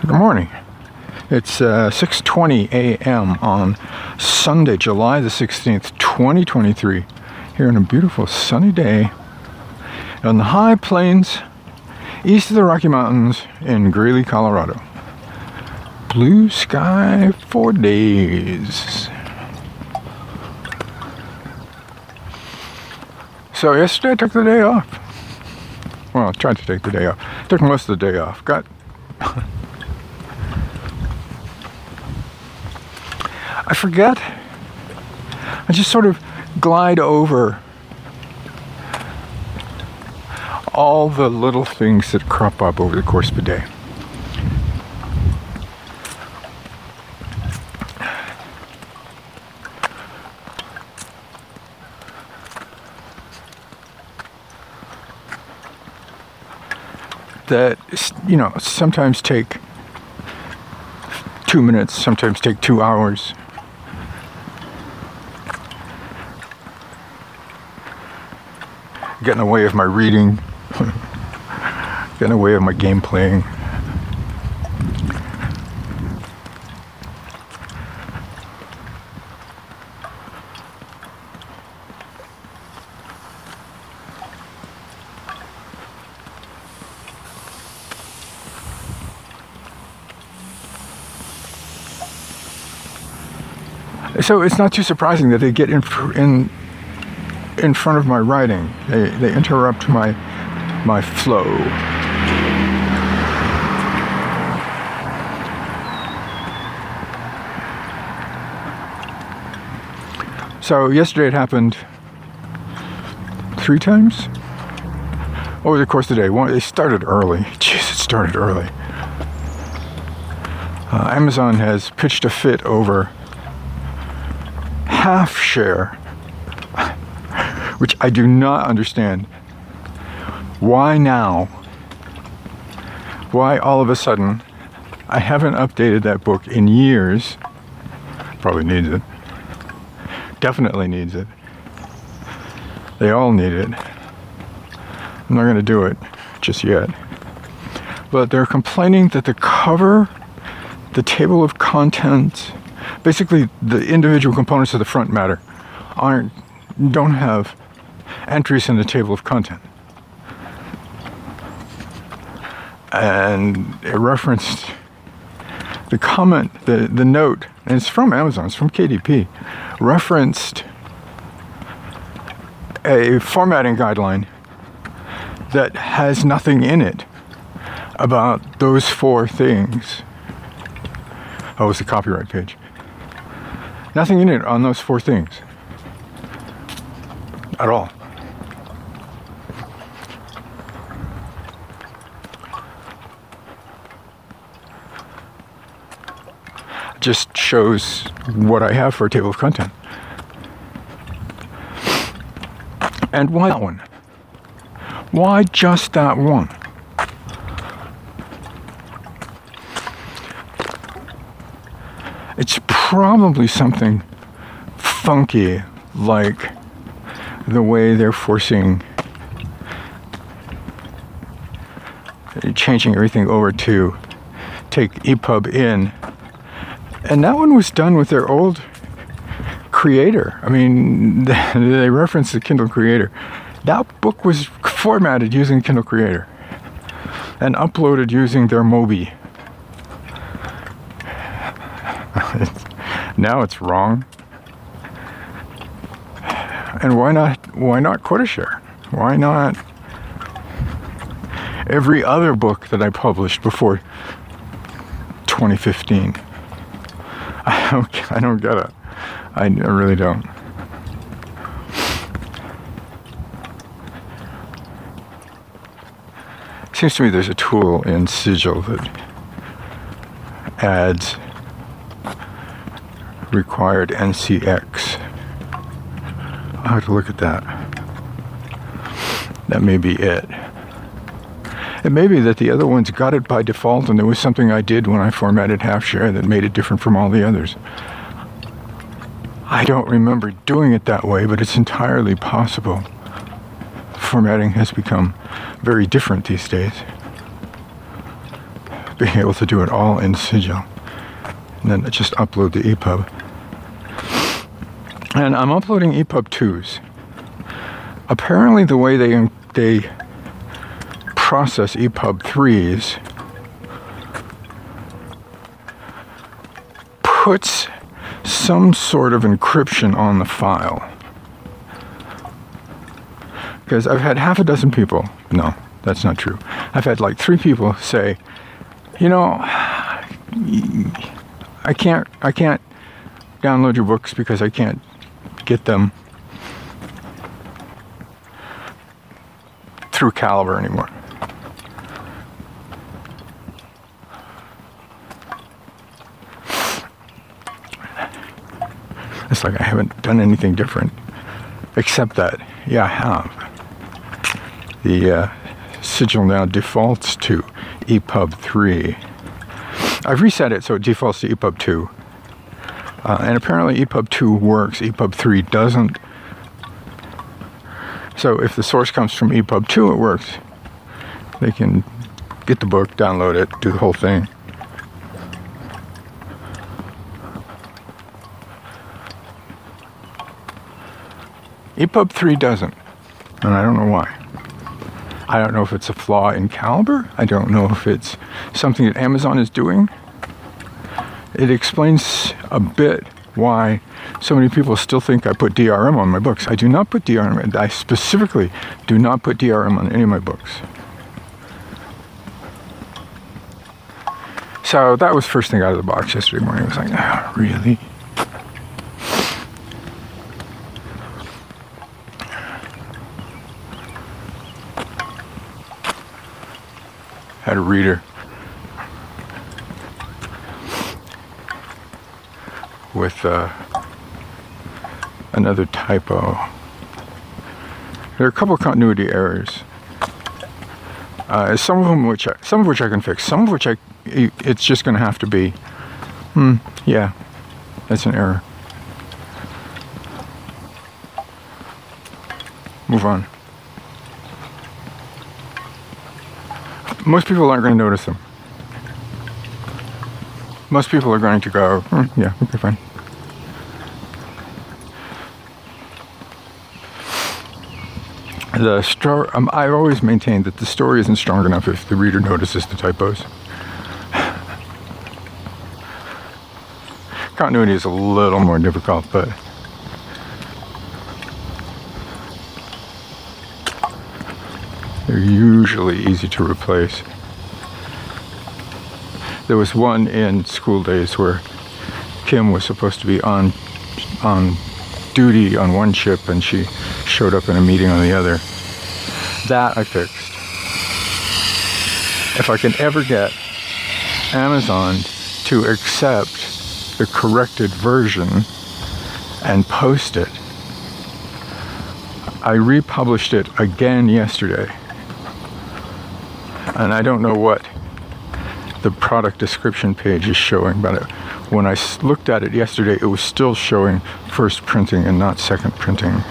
Good morning. It's 6:20 a.m. on Sunday, July the 16th, 2023. Here on a beautiful sunny day on the high plains east of the Rocky Mountains in Greeley, Colorado. Blue sky for days. So yesterday I took the day off. Well, I tried to take the day off. Took most of the day off. I forget. I just sort of glide over all the little things that crop up over the course of a day. That, you know, sometimes take 2 minutes, sometimes take 2 hours. Get in the way of my reading, get in the way of my game playing. So it's not too surprising that they get in front of my writing. They interrupt my flow. So yesterday it happened 3 times over the course of the day. One, it started early. Jeez, it started early. Amazon has pitched a fit over half share, which I do not understand. Why now? Why all of a sudden? I haven't updated that book in years. Probably needs it. Definitely needs it. They all need it. I'm not going to do it just yet. But they're complaining that the cover, the table of contents, basically the individual components of the front matter, don't have entries in the table of content, and it referenced the comment, the note, and it's from Amazon, it's from KDP, referenced a formatting guideline that has nothing in it about those 4 things. Oh, it's the copyright page. Nothing in it on those 4 things at all. Just shows what I have for a table of content. And why that one? Why just that one? It's probably something funky like the way they're forcing, changing everything over to take EPUB in. And that one was done with their old Creator. I mean, they referenced the Kindle Creator. That book was formatted using Kindle Creator and uploaded using their Mobi. Now it's wrong. And why not quota share? Why not every other book that I published before 2015? I don't get it. I really don't. It seems to me there's a tool in Sigil that adds required NCX. I'll have to look at that. That may be it. It may be that the other ones got it by default, and there was something I did when I formatted half share that made it different from all the others. I don't remember doing it that way, but it's entirely possible. Formatting has become very different these days. being able to do it all in Sigil and then just upload the EPUB. And I'm uploading EPUB 2s. Apparently the way they process EPUB 3s puts some sort of encryption on the file. Because I've had half a dozen people, no, that's not true. I've had like 3 people say, you know, I can't download your books because I can't get them through Calibre anymore. It's like I haven't done anything different, except that, yeah, I have. The Sigil now defaults to EPUB 3. I've reset it so it defaults to EPUB 2. And apparently EPUB 2 works, EPUB 3 doesn't. So if the source comes from EPUB 2, it works. They can get the book, download it, do the whole thing. EPUB 3 doesn't, and I don't know why. I don't know if it's a flaw in Calibre. I don't know if it's something that Amazon is doing. It explains a bit why so many people still think I put DRM on my books. I do not put DRM. I specifically do not put DRM on any of my books. So that was first thing out of the box yesterday morning. I was like, oh, really? Had a reader with another typo. There are a couple of continuity errors. Some of them, which I can fix. Some of which it's just going to have to be. Yeah, that's an error. Move on. Most people aren't going to notice them. Most people are going to go, yeah, okay, fine. I've always maintained that the story isn't strong enough if the reader notices the typos. Continuity is a little more difficult, but they're usually easy to replace. There was one in school days where Kim was supposed to be on duty on one ship and she showed up in a meeting on the other. That I fixed. If I can ever get Amazon to accept the corrected version and post it, I republished it again yesterday. And I don't know what the product description page is showing, but when I looked at it yesterday, it was still showing first printing and not second printing.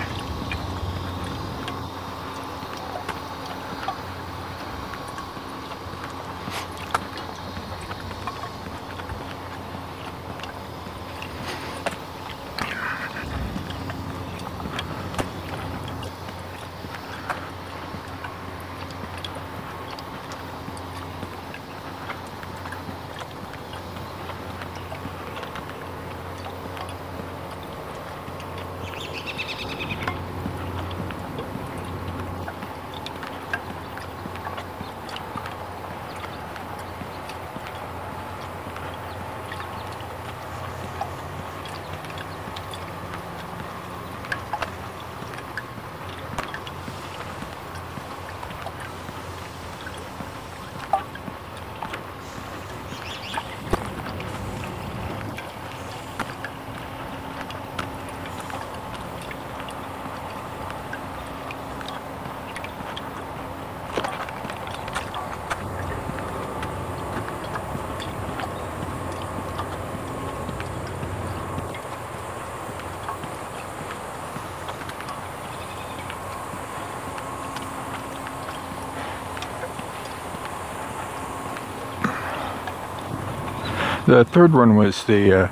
The third one was the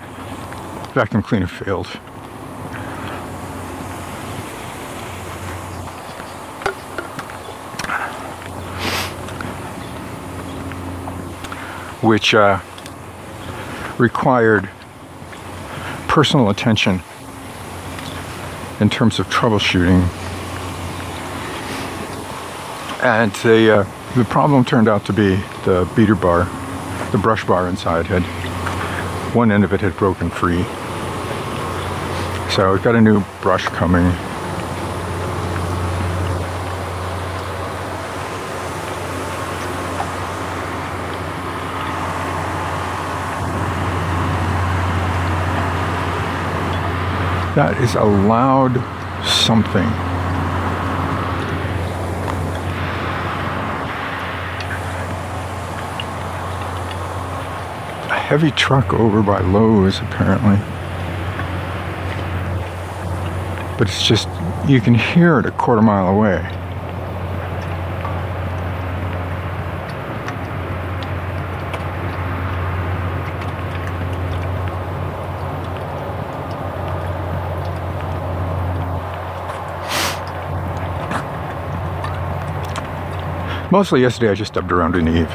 vacuum cleaner failed. Which required personal attention in terms of troubleshooting. And the problem turned out to be the beater bar, the brush bar inside had, one end of it had broken free. So we've got a new brush coming. That is a loud something. A heavy truck over by Lowe's, apparently. But it's just, you can hear it a quarter mile away. Mostly yesterday I just dubbed around in Eve.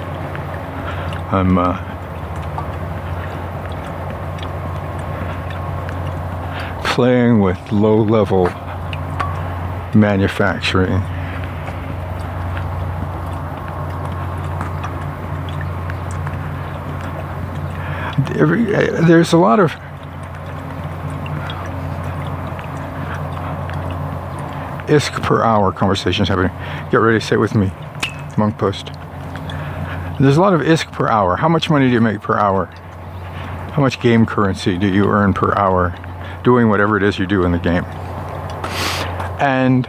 I'm playing with low-level manufacturing. There's a lot of ISK per hour conversations happening. Get ready to sit with me. Monk post. There's a lot of ISK per hour. How much money do you make per hour? How much game currency do you earn per hour doing whatever it is you do in the game? And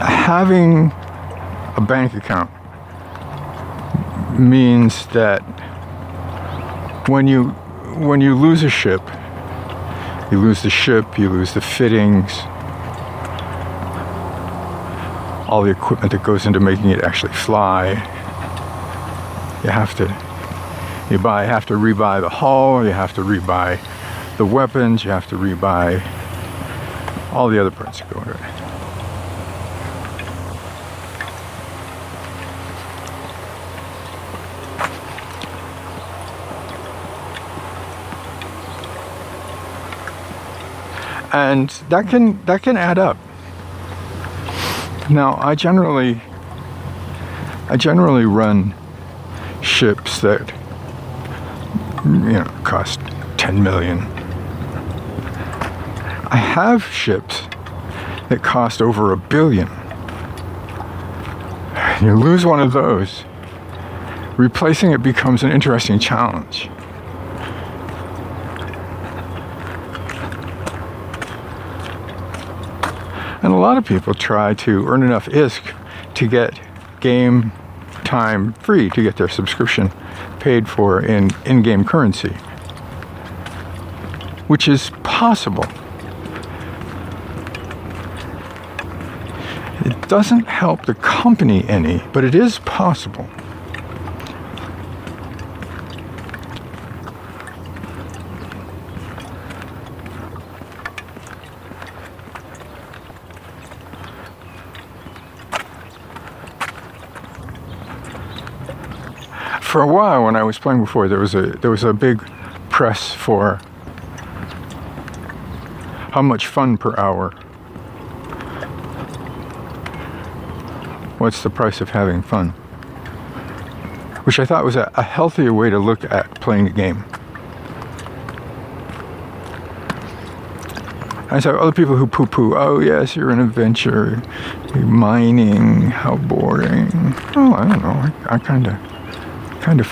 having a bank account means that when you lose a ship, you lose the ship, you lose the fittings, all the equipment that goes into making it actually fly. You have to rebuy the hull, you have to rebuy the weapons, you have to rebuy all the other parts that go into it. And that can add up. Now, I generally run ships that, cost $10 million. I have ships that cost over $1 billion. You lose one of those, replacing it becomes an interesting challenge. And a lot of people try to earn enough ISK to get game time free, to get their subscription paid for in in-game currency, which is possible. It doesn't help the company any, but it is possible. For a while, when I was playing before, there was a big press for how much fun per hour. What's the price of having fun? Which I thought was a healthier way to look at playing a game. I saw other people who poo-poo, oh yes, you're an adventurer, you're mining, how boring. Oh, I don't know, I kind of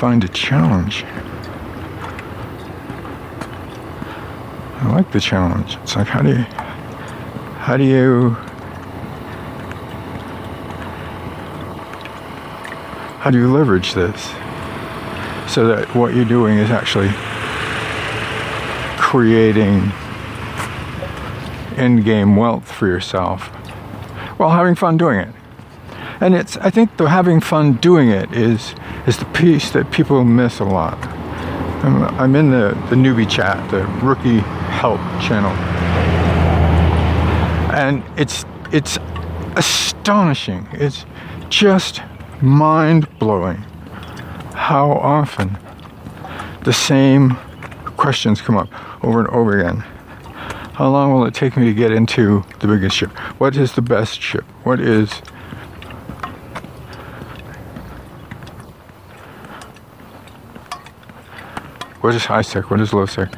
find a challenge. I like the challenge. It's like, how do you leverage this so that what you're doing is actually creating endgame wealth for yourself while having fun doing it? And it's, I think the having fun doing it is the piece that people miss a lot. I'm in the newbie chat, the rookie help channel. And it's astonishing. It's just mind-blowing how often the same questions come up over and over again. How long will it take me to get into the biggest ship? What is the best ship? What is... what is high sec? What is low sec?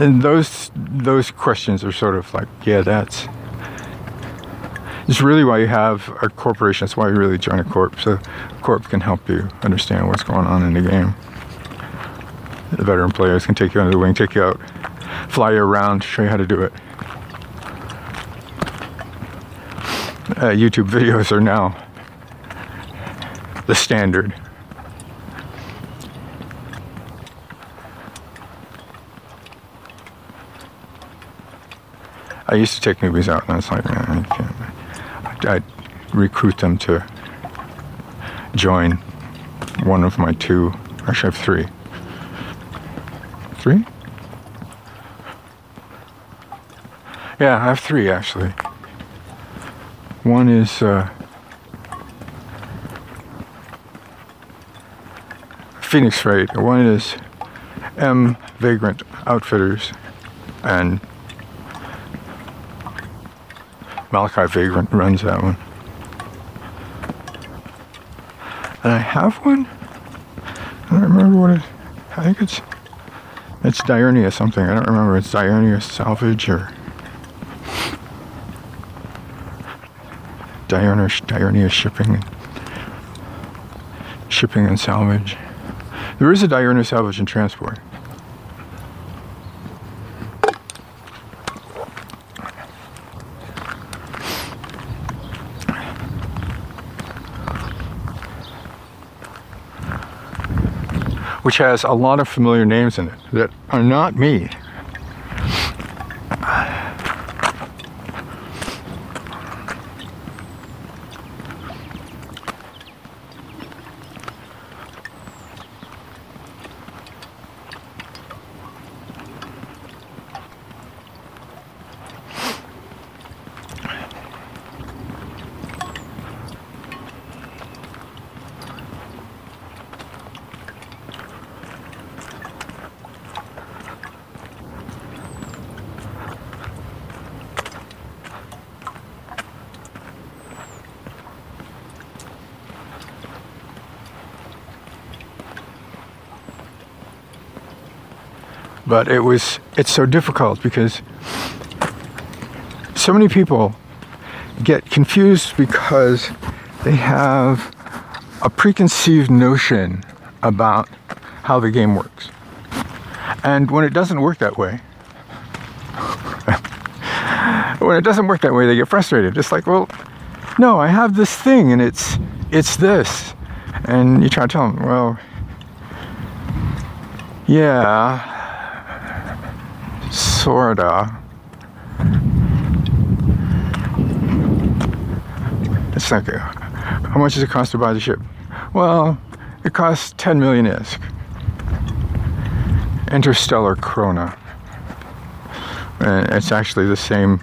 And those questions are sort of like, yeah, that's... it's really why you have a corporation. It's why you really join a corp. So a corp can help you understand what's going on in the game. The veteran players can take you under the wing, take you out, fly you around, show you how to do it. YouTube videos are now the standard. I used to take newbies out, and it's like, man, I can't. I'd recruit them to join one of my two, actually I have three. Three? Yeah, I have three actually. One is Phoenix Raid, one is Vagrant Outfitters, and Malachi Vagrant runs that one. And I have one? I don't remember what it... I think it's... it's Diurnia something. I don't remember. It's Diurnia Salvage or... Diurnia Shipping. Shipping and Salvage. There is a Diurnia Salvage and Transport. Which has a lot of familiar names in it that are not me. But it's so difficult because so many people get confused because they have a preconceived notion about how the game works. And when it doesn't work that way, they get frustrated. It's like, well, no, I have this thing and it's this. And you try to tell them, well, yeah... sorta. It's like, how much does it cost to buy the ship? Well, it costs 10 million ISK. Interstellar krona. And it's actually the same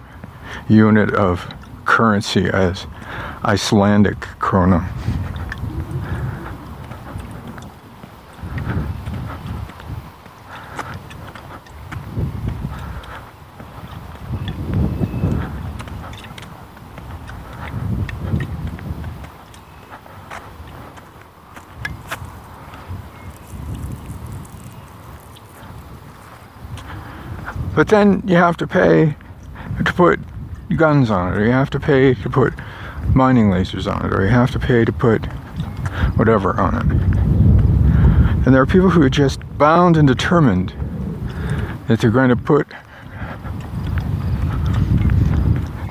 unit of currency as Icelandic krona. But then you have to pay to put guns on it, or you have to pay to put mining lasers on it, or you have to pay to put whatever on it. And there are people who are just bound and determined that they're going to put...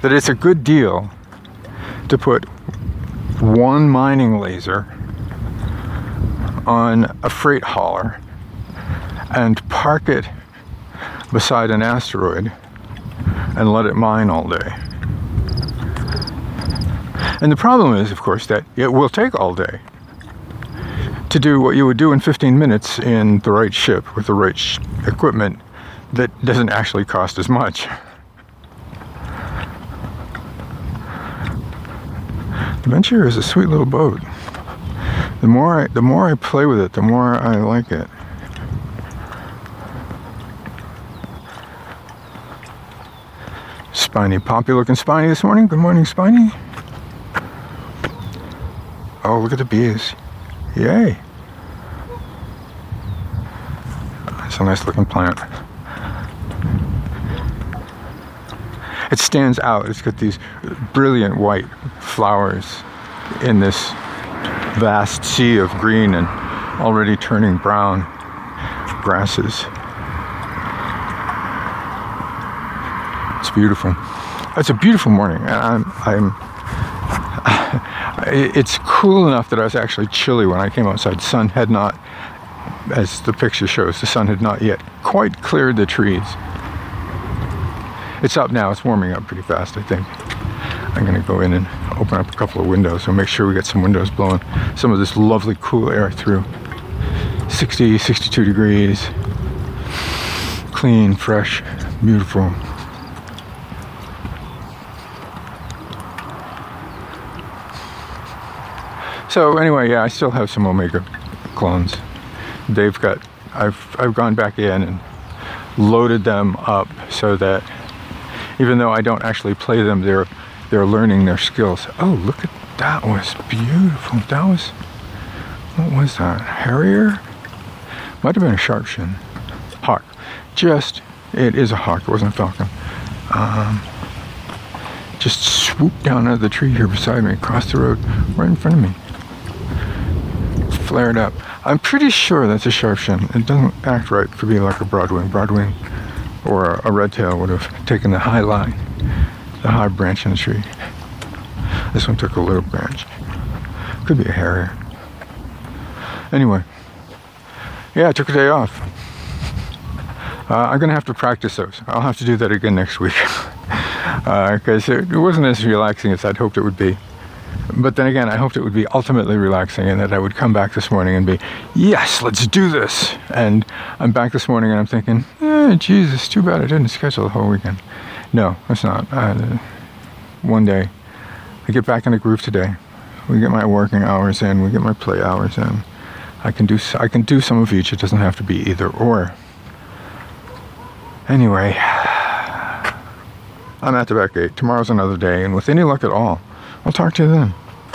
that it's a good deal to put one mining laser on a freight hauler and park it beside an asteroid and let it mine all day. And the problem is, of course, that it will take all day to do what you would do in 15 minutes in the right ship with the right equipment that doesn't actually cost as much. The Venture is a sweet little boat. The more I play with it, the more I like it. Spiny Poppy, looking spiny this morning. Good morning, Spiny. Oh, look at the bees. Yay. It's a nice looking plant. It stands out. It's got these brilliant white flowers in this vast sea of green and already turning brown grasses. It's beautiful. It's a beautiful morning. It's cool enough that I was actually chilly when I came outside. The sun had not, as the picture shows, the sun had not yet quite cleared the trees. It's up now. It's warming up pretty fast, I think. I'm going to go in and open up a couple of windows and make sure we get some windows blowing some of this lovely cool air through. 60, 62 degrees. Clean, fresh, beautiful. So anyway, yeah, I still have some Omega clones. They've got, I've gone back in and loaded them up so that even though I don't actually play them, they're learning their skills. Oh, look at that, was beautiful. That was, what was that? Harrier? Might have been a sharpshin. Hawk. Just, it is a hawk. It wasn't a falcon. Just swooped down out of the tree here beside me, across the road, right in front of me. Flared up. I'm pretty sure that's a sharpshin. It doesn't act right for being like a broadwing. Broadwing or a red tail would have taken the high line, the high branch in the tree. This one took a little branch. Could be a harrier. Anyway, yeah, I took a day off. I'm gonna have to practice those. I'll have to do that again next week because it wasn't as relaxing as I'd hoped it would be. But then again, I hoped it would be ultimately relaxing and that I would come back this morning and be, yes, let's do this. And I'm back this morning and I'm thinking, eh, Jesus, too bad I didn't schedule the whole weekend. No, that's not. One day, I get back in the groove today. We get my working hours in. We get my play hours in. I can do some of each. It doesn't have to be either or. Anyway, I'm at the back gate. Tomorrow's another day, and with any luck at all, I'll talk to you then.